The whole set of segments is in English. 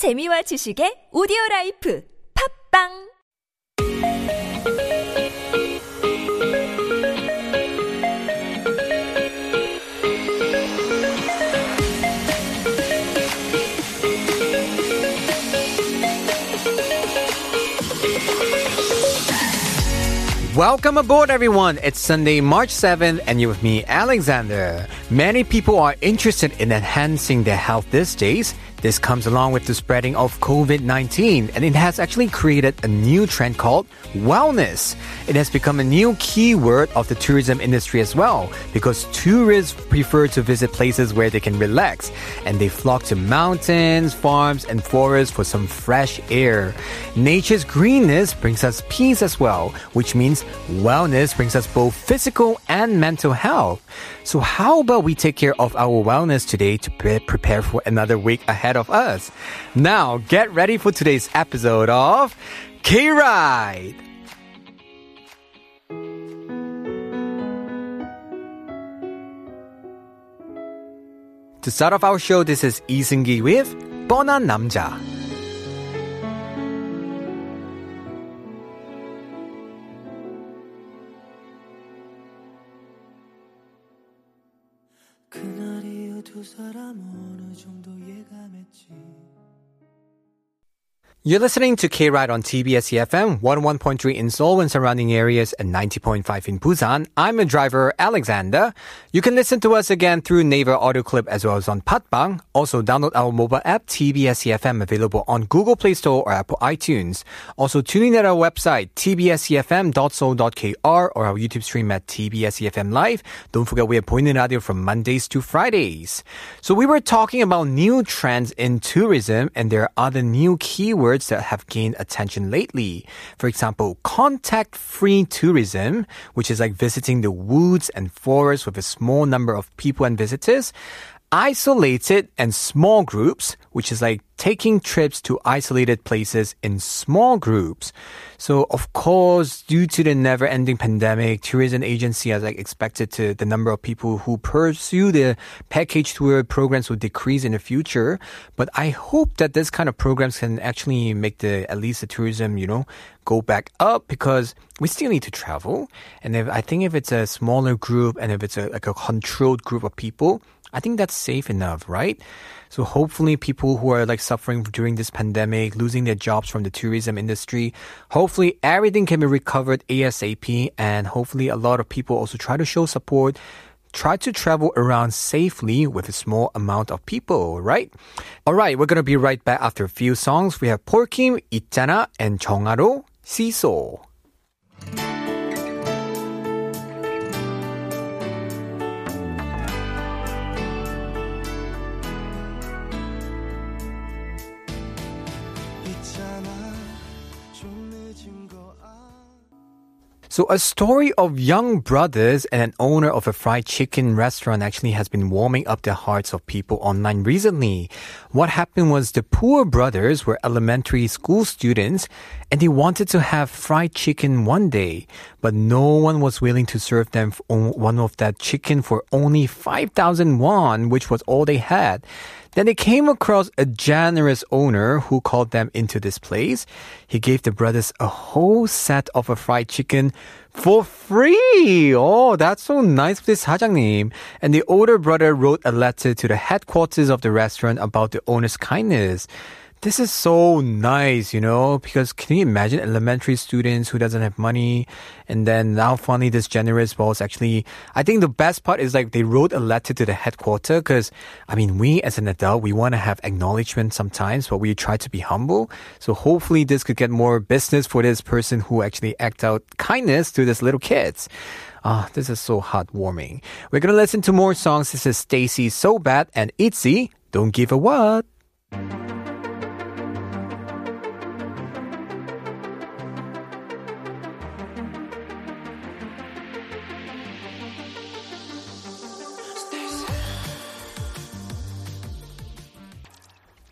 재미와 지식의 오디오라이프 팟빵 Welcome aboard, everyone. It's Sunday, March 7th, and you're with me, Alexander. Many people are interested in enhancing their health these days. This comes along with the spreading of COVID-19, and it has actually created a new trend called wellness. It has become a new keyword of the tourism industry as well, because tourists prefer to visit places where they can relax, and they flock to mountains, farms, and forests for some fresh air. Nature's greenness brings us peace as well, which means wellness brings us both physical and mental health. So how about we take care of our wellness today to prepare for another week ahead of us. Now, get ready for today's episode of K-Ride! To start off our show, this is 이승기 with 뻔한 남자. You're listening to K-Ride on TBS eFM 101.3 in Seoul and surrounding areas and 90.5 in Busan. I'm your driver, Alexander. You can listen to us again through Naver Audio Clip as well as on Podbbang. Also, download our mobile app, TBS eFM, available on Google Play Store or Apple iTunes. Also, tune in at our website, tbsefm.co.kr, or our YouTube stream at TBS eFM Live. Don't forget we have 보이는 라디오 from Mondays to Fridays. So we were talking about new trends in tourism, and there are other new keywords that have gained attention lately. For example, contact-free tourism, which is like visiting the woods and forests with a small number of people and visitors. Isolated and small groups, which is like taking trips to isolated places in small groups. So, of course, due to the never-ending pandemic, tourism agency has like expected to the number of people who pursue the package tour programs will decrease in the future. But I hope that this kind of programs can actually make the at least the tourism, you know, go back up, because we still need to travel. And I think if it's a smaller group and if it's a controlled group of people, I think that's safe enough, right? So hopefully people who are like suffering during this pandemic, losing their jobs from the tourism industry, hopefully everything can be recovered ASAP, and hopefully a lot of people also try to show support, try to travel around safely with a small amount of people, right? Alright, we're gonna be right back after a few songs. We have Paul Kim, Itchana, and 정아로, 시소. So a story of young brothers and an owner of a fried chicken restaurant actually has been warming up the hearts of people online recently. What happened was the poor brothers were elementary school students and they wanted to have fried chicken one day, but no one was willing to serve them one of that chicken for only 5,000 won, which was all they had. Then they came across a generous owner who called them into this place. He gave the brothers a whole set of a fried chicken for free. Oh, that's so nice of this 사장님. And the older brother wrote a letter to the headquarters of the restaurant about the owner's kindness. This is so nice, you know, because can you imagine elementary students who doesn't have money, and then now finally this generous boss actually, I think the best part is like they wrote a letter to the headquarters, because I mean, we as an adult, we want to have acknowledgement sometimes, but we try to be humble. So hopefully this could get more business for this person who actually act out kindness to these little kids. This is so heartwarming. We're going to listen to more songs. This is Stacy, So Bad, and Itzy, Don't Give a What.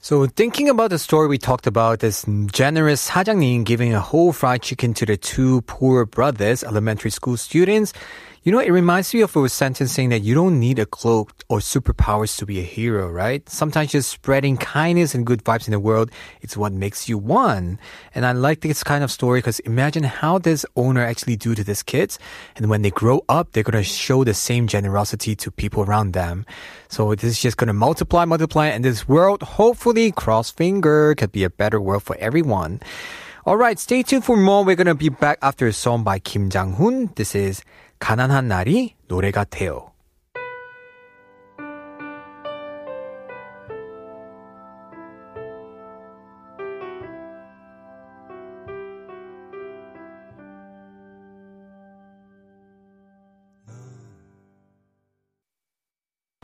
So thinking about the story we talked about, this generous 사장님 giving a whole fried chicken to the two poor brothers, elementary school students, You know, it reminds me of a sentence saying that you don't need a cloak or superpowers to be a hero, right? Sometimes just spreading kindness and good vibes in the world, it's what makes you one. And I like this kind of story because imagine how this owner actually do to these kids. And when they grow up, they're going to show the same generosity to people around them. So this is just going to multiply. And this world, hopefully, cross finger, could be a better world for everyone. Alright, stay tuned for more. We're going to be back after a song by Kim Jang-hoon. This is 가난한 날이 노래 같아요.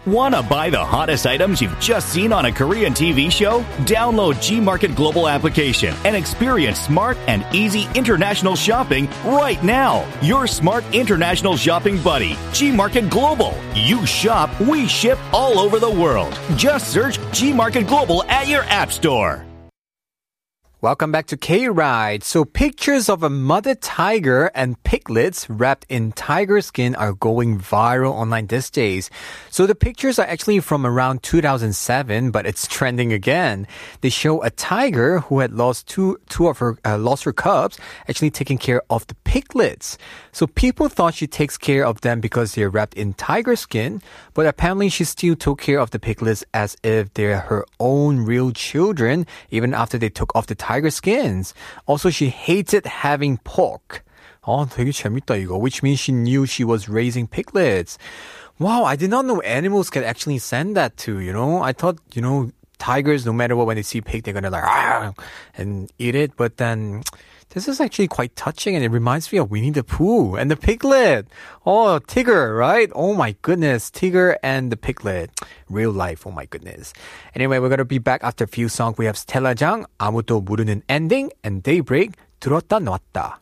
Want to buy the hottest items you've just seen on a Korean TV show? Download Gmarket Global application and experience smart and easy international shopping right now. Your smart international shopping buddy, Gmarket Global. You shop, we ship all over the world. Just search Gmarket Global at your app store. Welcome back to K-Ride. So pictures of a mother tiger and piglets wrapped in tiger skin are going viral online these days. So the pictures are actually from around 2007, but it's trending again. They show a tiger who had lost lost her cubs, actually taking care of the piglets. So people thought she takes care of them because they're wrapped in tiger skin, but apparently she still took care of the piglets as if they're her own real children, even after they took off the tiger skins. Also, she hated having pork. 아, 되게 재밌다 이거. Which means she knew she was raising piglets. Wow, I did not know animals can actually send that too, you know. I thought, you know, tigers, no matter what, when they see pig, they're gonna like, ah, and eat it. But then this is actually quite touching, and it reminds me of Winnie the Pooh and the piglet. Oh, Tigger, right? Oh my goodness, Tigger and the piglet. Real life, oh my goodness. Anyway, we're going to be back after a few songs. We have Stella Jang, 아무도 모르는 ending, and Daybreak, 들었다 놨다.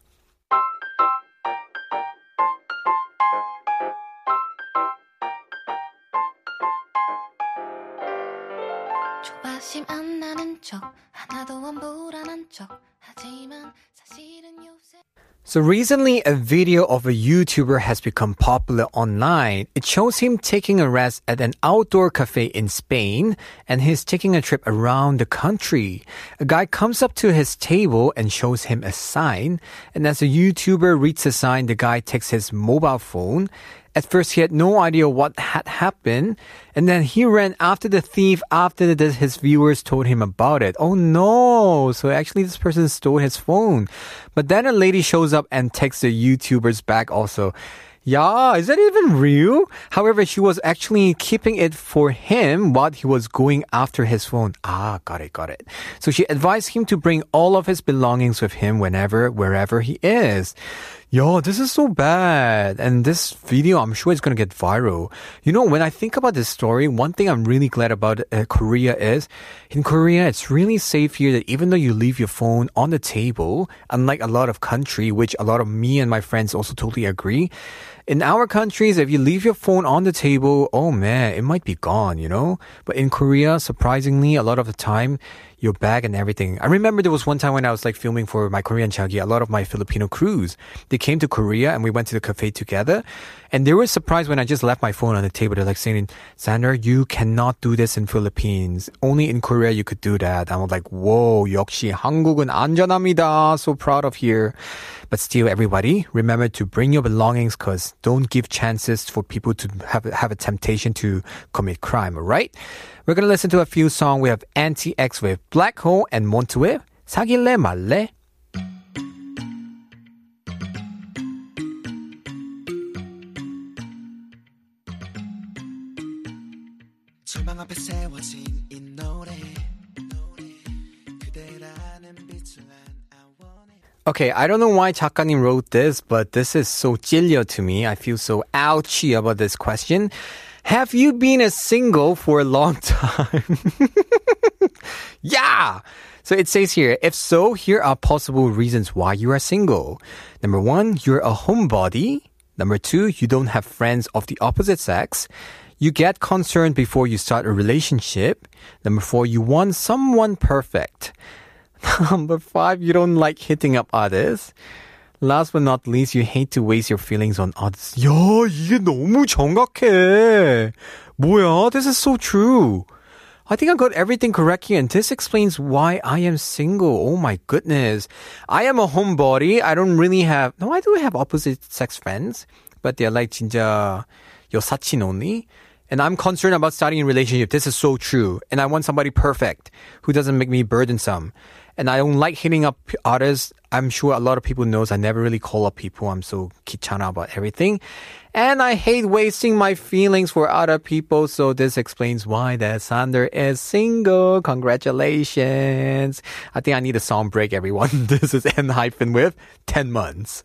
조바심 안 나는 척, 하나도 안 불안한 척, 하지만 사실은 요새... So recently, a video of a YouTuber has become popular online. It shows him taking a rest at an outdoor cafe in Spain, and he's taking a trip around the country. A guy comes up to his table and shows him a sign, and as the YouTuber reads the sign, the guy takes his mobile phone. At first, he had no idea what had happened, and then he ran after the thief after his viewers told him about it. Oh no! So actually, this person stole his phone. But then a lady shows up and takes the YouTuber's bag also. Yeah, is that even real? However, she was actually keeping it for him while he was going after his phone. Ah, got it. So she advised him to bring all of his belongings with him wherever he is. Yo, this is so bad. And this video, I'm sure it's going to get viral. You know, when I think about this story, one thing I'm really glad about Korea is, in Korea, it's really safe here that even though you leave your phone on the table, unlike a lot of country, which a lot of me and my friends also totally agree, in our countries, if you leave your phone on the table, oh man, it might be gone, you know? But in Korea, surprisingly, a lot of the time, your bag and everything. I remember there was one time when I was like filming for my Korean Chagi, a lot of my Filipino crews, they came to Korea and we went to the cafe together. And they were surprised when I just left my phone on the table. They're like saying, Sander, you cannot do this in Philippines. Only in Korea you could do that. I was like, whoa, 역시 한국은 안전합니다. So proud of here. But still, everybody, remember to bring your belongings because don't give chances for people to have a temptation to commit crime, all right? We're going to listen to a few songs. We have NTX with Black Hole and Mont with 사귈래 말래. 절망 앞에 세워진 이 노래 그대라는 빛을 Okay, I don't know why 작가님 wrote this, but this is so 찔려 to me. I feel so ouchy about this question. Have you been a single for a long time? Yeah! So it says here, if so, here are possible reasons why you are single. Number one, you're a homebody. Number two, you don't have friends of the opposite sex. You get concerned before you start a relationship. Number four, you want someone perfect. Number five, you don't like hitting up others. Last but not least, you hate to waste your feelings on others. 야, 이게 너무 정확해. 뭐야? This is so true. I think I got everything correct here, and this explains why I am single. Oh my goodness. I am a homebody. I don't really have... No, I do have opposite sex friends, but they're like 진짜 여사친 only. And I'm concerned about starting a relationship. This is so true. And I want somebody perfect who doesn't make me burdensome. And I don't like hitting up others. I'm sure a lot of people knows I never really call up people. I'm so Itchana about everything. And I hate wasting my feelings for other people. So this explains why Alexander is single. Congratulations. I think I need a song break, everyone. This is N- with 10 months.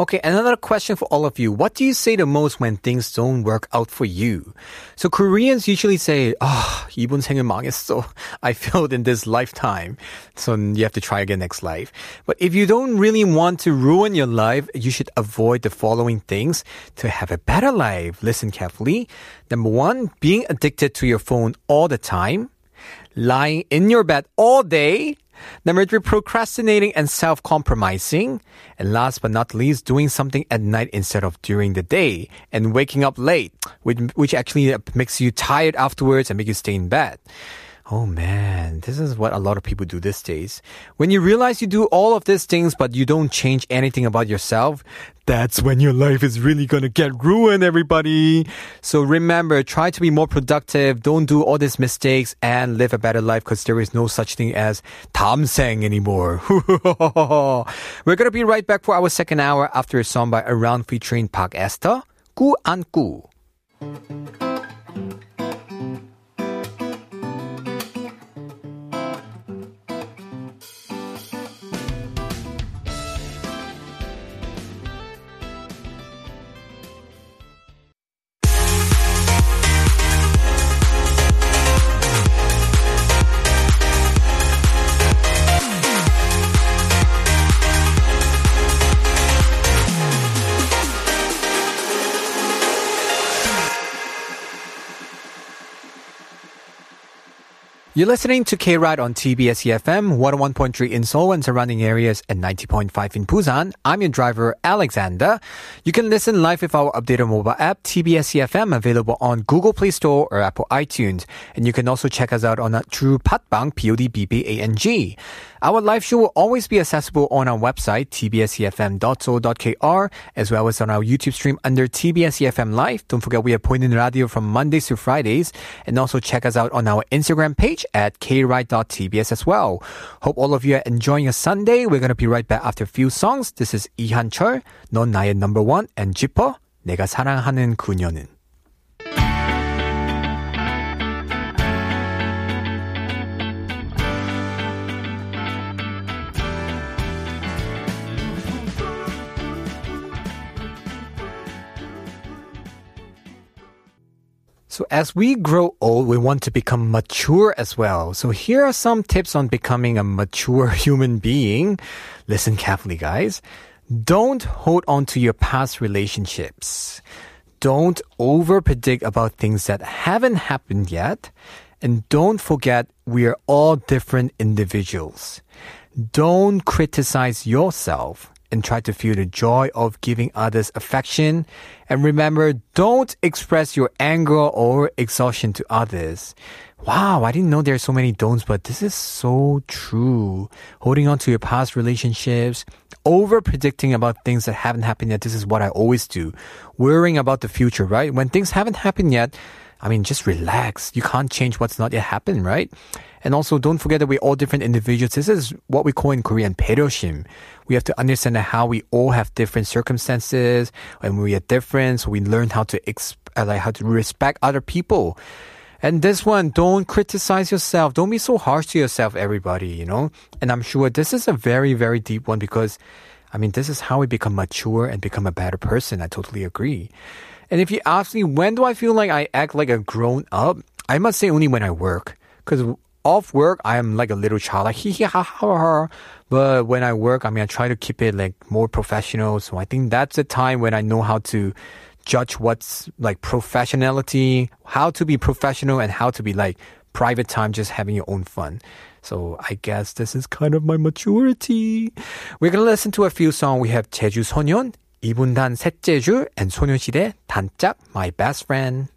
Okay, another question for all of you. What do you say the most when things don't work out for you? So Koreans usually say, "Ah, 이번 생은 망했어. I failed in this lifetime." So you have to try again next life. But if you don't really want to ruin your life, you should avoid the following things to have a better life. Listen carefully. Number one, being addicted to your phone all the time. Lying in your bed all day. Number three, procrastinating and self-compromising. And last but not least, doing something at night instead of during the day and waking up late, which actually makes you tired afterwards and make you stay in bed. Oh man, this is what a lot of people do these days. When you realize you do all of these things but you don't change anything about yourself, that's when your life is really gonna get ruined, everybody. So remember, try to be more productive, don't do all these mistakes, and live a better life because there is no such thing as 다음 생 anymore. We're gonna be right back for our second hour after a song by Around featuring Park Esther, 꾸 안 꾸. You're listening to K-Ride on TBS eFM, 101.3 in Seoul and surrounding areas and 90.5 in Busan. I'm your driver, Alexander. You can listen live with our updated mobile app, TBS eFM, available on Google Play Store or Apple iTunes. And you can also check us out on through Podbbang, Podbbang. Our live show will always be accessible on our website, tbsefm.co.kr, as well as on our YouTube stream under TBS eFM Live. Don't forget we are Pointing Radio from Mondays to Fridays. And also check us out on our Instagram page at kride.tbs as well. Hope all of you are enjoying a Sunday. We're going to be right back after a few songs. This is Ihan Chol, 넌 나의 number one, and Jipper, 내가 사랑하는 그녀는. So as we grow old, we want to become mature as well. So here are some tips on becoming a mature human being. Listen carefully, guys. Don't hold on to your past relationships. Don't over-predict about things that haven't happened yet. And don't forget we are all different individuals. Don't criticize yourself. And try to feel the joy of giving others affection. And remember, don't express your anger or exhaustion to others. Wow, I didn't know there are so many don'ts, but this is so true. Holding on to your past relationships, over-predicting about things that haven't happened yet. This is what I always do. Worrying about the future, right? When things haven't happened yet, I mean, just relax. You can't change what's not yet happened, right? And also, don't forget that we're all different individuals. This is what we call in Korean, 배려심. We have to understand that how we all have different circumstances, and we are different, so we learn how to respect other people. And this one, don't criticize yourself. Don't be so harsh to yourself, everybody, you know? And I'm sure this is a very, very deep one because, I mean, this is how we become mature and become a better person. I totally agree. And if you ask me, when do I feel like I act like a grown-up? I must say only when I work. Because off work, I'm like a little child, like hee hee ha ha ha. But when I work, I mean, I try to keep it like more professional. So I think that's a time when I know how to judge what's like professionality, how to be professional and how to be like private time, just having your own fun. So I guess this is kind of my maturity. We're going to listen to a few songs. We have 제주 소년, 이분단 셋째 줄, and 소녀시대 단짝, My Best Friend.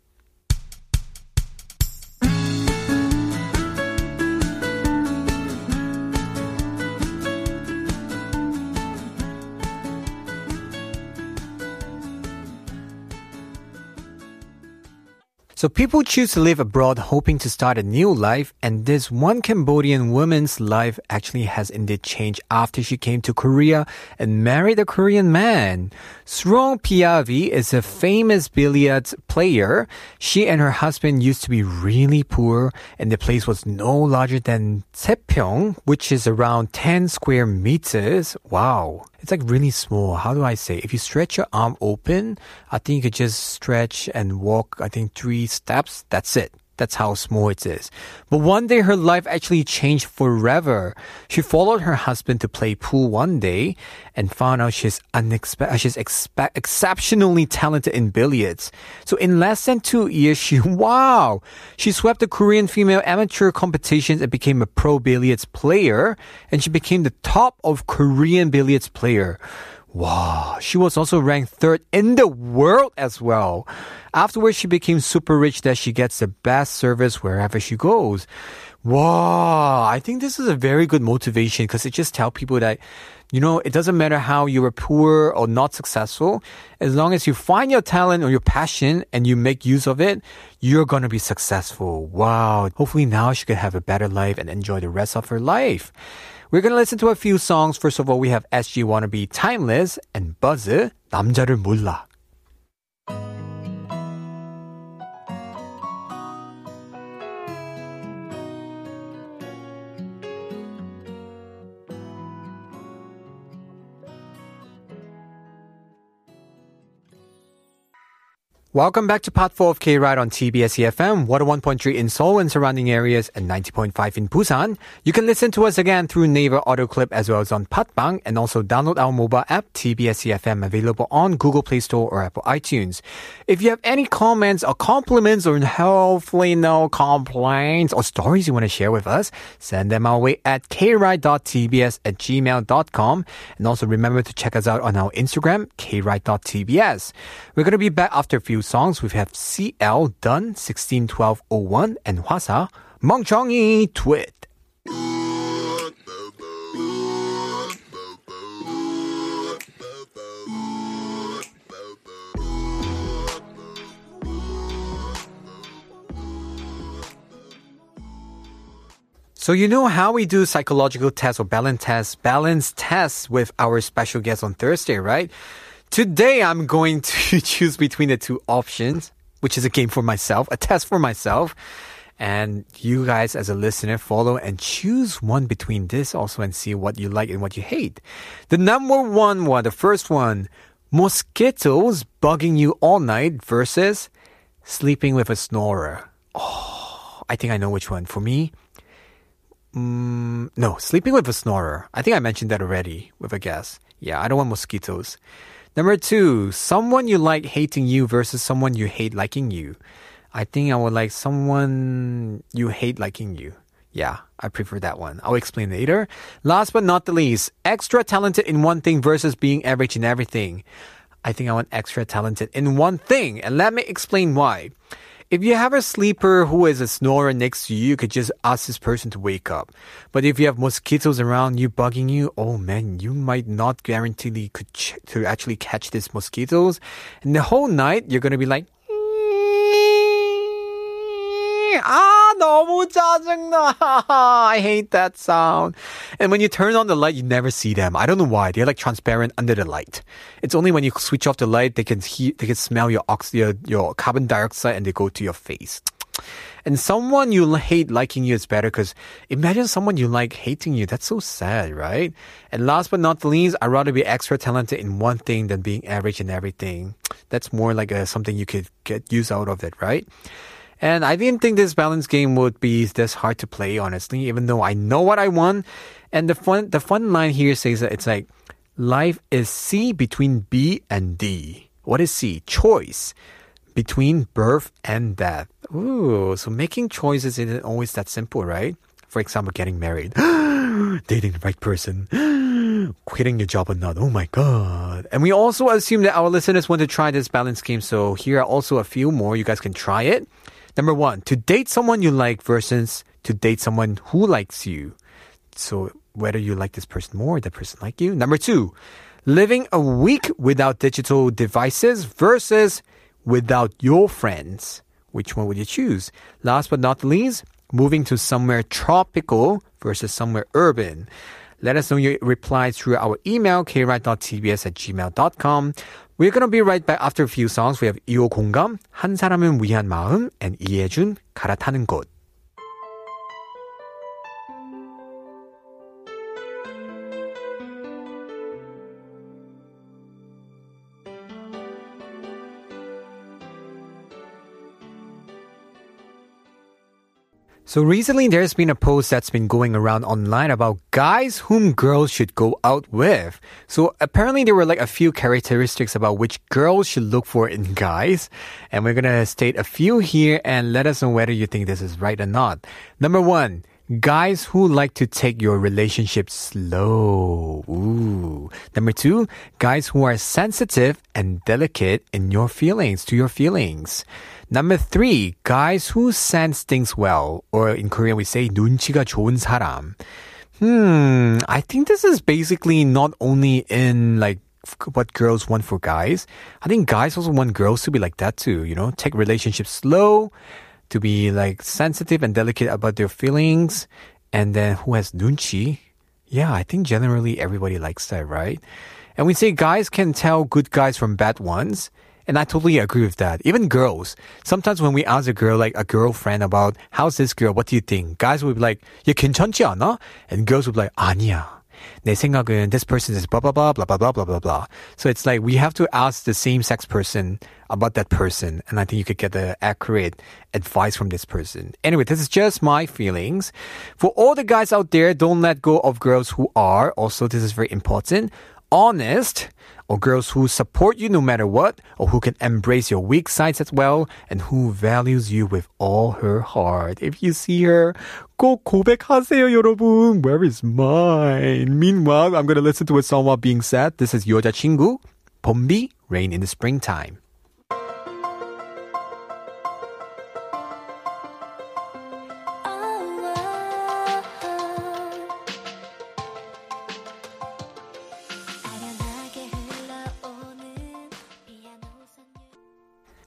So people choose to live abroad hoping to start a new life, and this one Cambodian woman's life actually has indeed changed after she came to Korea and married a Korean man. Srong Piavi is a famous billiards player. She and her husband used to be really poor, and the place was no larger than Sepyeong, which is around 10 square meters. Wow. It's like really small. How do I say? If you stretch your arm open, I think you could just stretch and walk, I think 3 steps. That's it. That's how small it is. But one day her life actually changed forever. She followed her husband to play pool one day and found out she's exceptionally talented in billiards. So in less than 2 years, she swept the Korean female amateur competitions and became a pro billiards player. And she became the top of Korean billiards player. Wow, she was also ranked 3rd in the world as well. Afterwards, she became super rich that she gets the best service wherever she goes. Wow, I think this is a very good motivation because it just tells people that, you know, it doesn't matter how you were poor or not successful. As long as you find your talent or your passion and you make use of it, you're going to be successful. Wow, hopefully now she could have a better life and enjoy the rest of her life. We're going to listen to a few songs. First of all, we have SG Wannabe, Timeless, and Buzz, 남자를 몰라. Welcome back to Part 4 of K-Ride on TBS eFM, 101.3 in Seoul and surrounding areas, and 90.5 in Busan. You can listen to us again through Naver Audio Clip as well as on Podbbang, and also download our mobile app, TBS eFM, available on Google Play Store or Apple iTunes. If you have any comments or compliments or hopefully no complaints or stories you want to share with us, send them our way at kride.tbs@gmail.com. And also remember to check us out on our Instagram, kride.tbs. We're going to be back after a few songs. We have CL, Done, 161201, and Hwasa, 멍청이 Twit. So you know how we do psychological tests or balance tests with our special guest on Thursday, right? Today, I'm going to choose between the two options, which is a game for myself, a test for myself. And you guys as a listener, follow and choose one between this also and see what you like and what you hate. The number one, the first one, mosquitoes bugging you all night versus sleeping with a snorer. Oh, I think I know which one. For me, no, sleeping with a snorer. I think I mentioned that already with a guess. Yeah, I don't want mosquitoes. Number 2, someone you like hating you versus someone you hate liking you. I think I would like someone you hate liking you. Yeah, I prefer that one. I'll explain later. Last but not the least, extra talented in one thing versus being average in everything. I think I want extra talented in one thing, and let me explain why. If you have a sleeper who is a snorer next to you, you could just ask this person to wake up. But if you have mosquitoes around you bugging you, oh man, you might not guarantee you could to actually catch these mosquitoes. And the whole night, you're going to be like, 너무 짜증나. I hate that sound. And when you turn on the light, you never see them. I don't know why. They're like transparent under the light. It's only when you switch off the light, they can smell your carbon dioxide and they go to your face. And someone you hate liking you is better because imagine someone you like hating you. That's so sad, right? And last but not least, I'd rather be extra talented in one thing than being average in everything. That's more like something you could get use out of it, right? And I didn't think this balance game would be this hard to play, honestly, even though I know what I want. And the fun line here says that it's like, life is C between B and D. What is C? Choice. Between birth and death. Ooh, so making choices isn't always that simple, right? For example, getting married, dating the right person, quitting your job or not. Oh my god. And we also assume that our listeners want to try this balance game, so here are also a few more. You guys can try it. Number one, to date someone you like versus to date someone who likes you. So whether you like this person more or that person like you. Number two, living a week without digital devices versus without your friends. Which one would you choose? Last but not least, moving to somewhere tropical versus somewhere urban. Let us know your replies through our email, kride.tbs@gmail.com. We're going to be right back after a few songs. We have 이호 공감, 한 사람은 위한 마음, and 이해준, 갈아타는 곳. So recently, there's been a post that's been going around online about guys whom girls should go out with. So apparently, there were like a few characteristics about which girls should look for in guys. And we're going to state a few here and let us know whether you think this is right or not. Number one, guys who like to take your relationship slow. Ooh. Number two, guys who are sensitive and delicate in your feelings, to your feelings. Number three, guys who sense things well, or in Korean we say 눈치가 좋은 사람. I think this is basically not only in like what girls want for guys. I think guys also want girls to be like that too, you know, take relationships slow, to be like sensitive and delicate about their feelings, and then who has 눈치. Yeah, I think generally everybody likes that, right? And we say guys can tell good guys from bad ones. And I totally agree with that. Even girls. Sometimes when we ask a girl, like a girlfriend about, how's this girl? What do you think? Guys will be like, 얘 괜찮지 않아? And girls will be like, 아니야. 내 생각은 this person is blah, blah, blah, blah, blah, blah, blah, blah, blah. So it's like we have to ask the same-sex person about that person. And I think you could get the accurate advice from this person. Anyway, this is just my feelings. For all the guys out there, don't let go of girls who are. Also, this is very important. Honest, or girls who support you no matter what, or who can embrace your weak sides as well, and who values you with all her heart. If you see her, 꼭 고백하세요, 여러분. Where is mine? Meanwhile, I'm going to listen to a song while being sad. This is 여자친구, 봄비, Rain in the Springtime.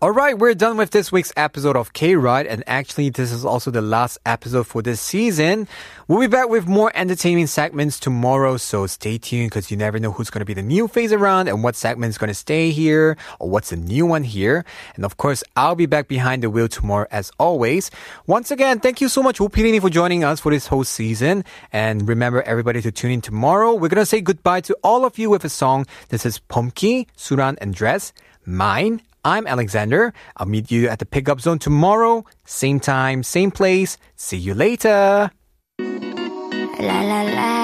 Alright, we're done with this week's episode of K-Ride, and actually this is also the last episode for this season. We'll be back with more entertaining segments tomorrow, so stay tuned because you never know who's going to be the new face around and what segment's going to stay here or what's the new one here. And of course, I'll be back behind the wheel tomorrow as always. Once again, thank you so much, Opirini, for joining us for this whole season. And remember everybody to tune in tomorrow. We're going to say goodbye to all of you with a song. This is Pomki, Suran and Dress, Mine. I'm Alexander. I'll meet you at the pickup zone tomorrow. Same time, same place. See you later. La, la, la.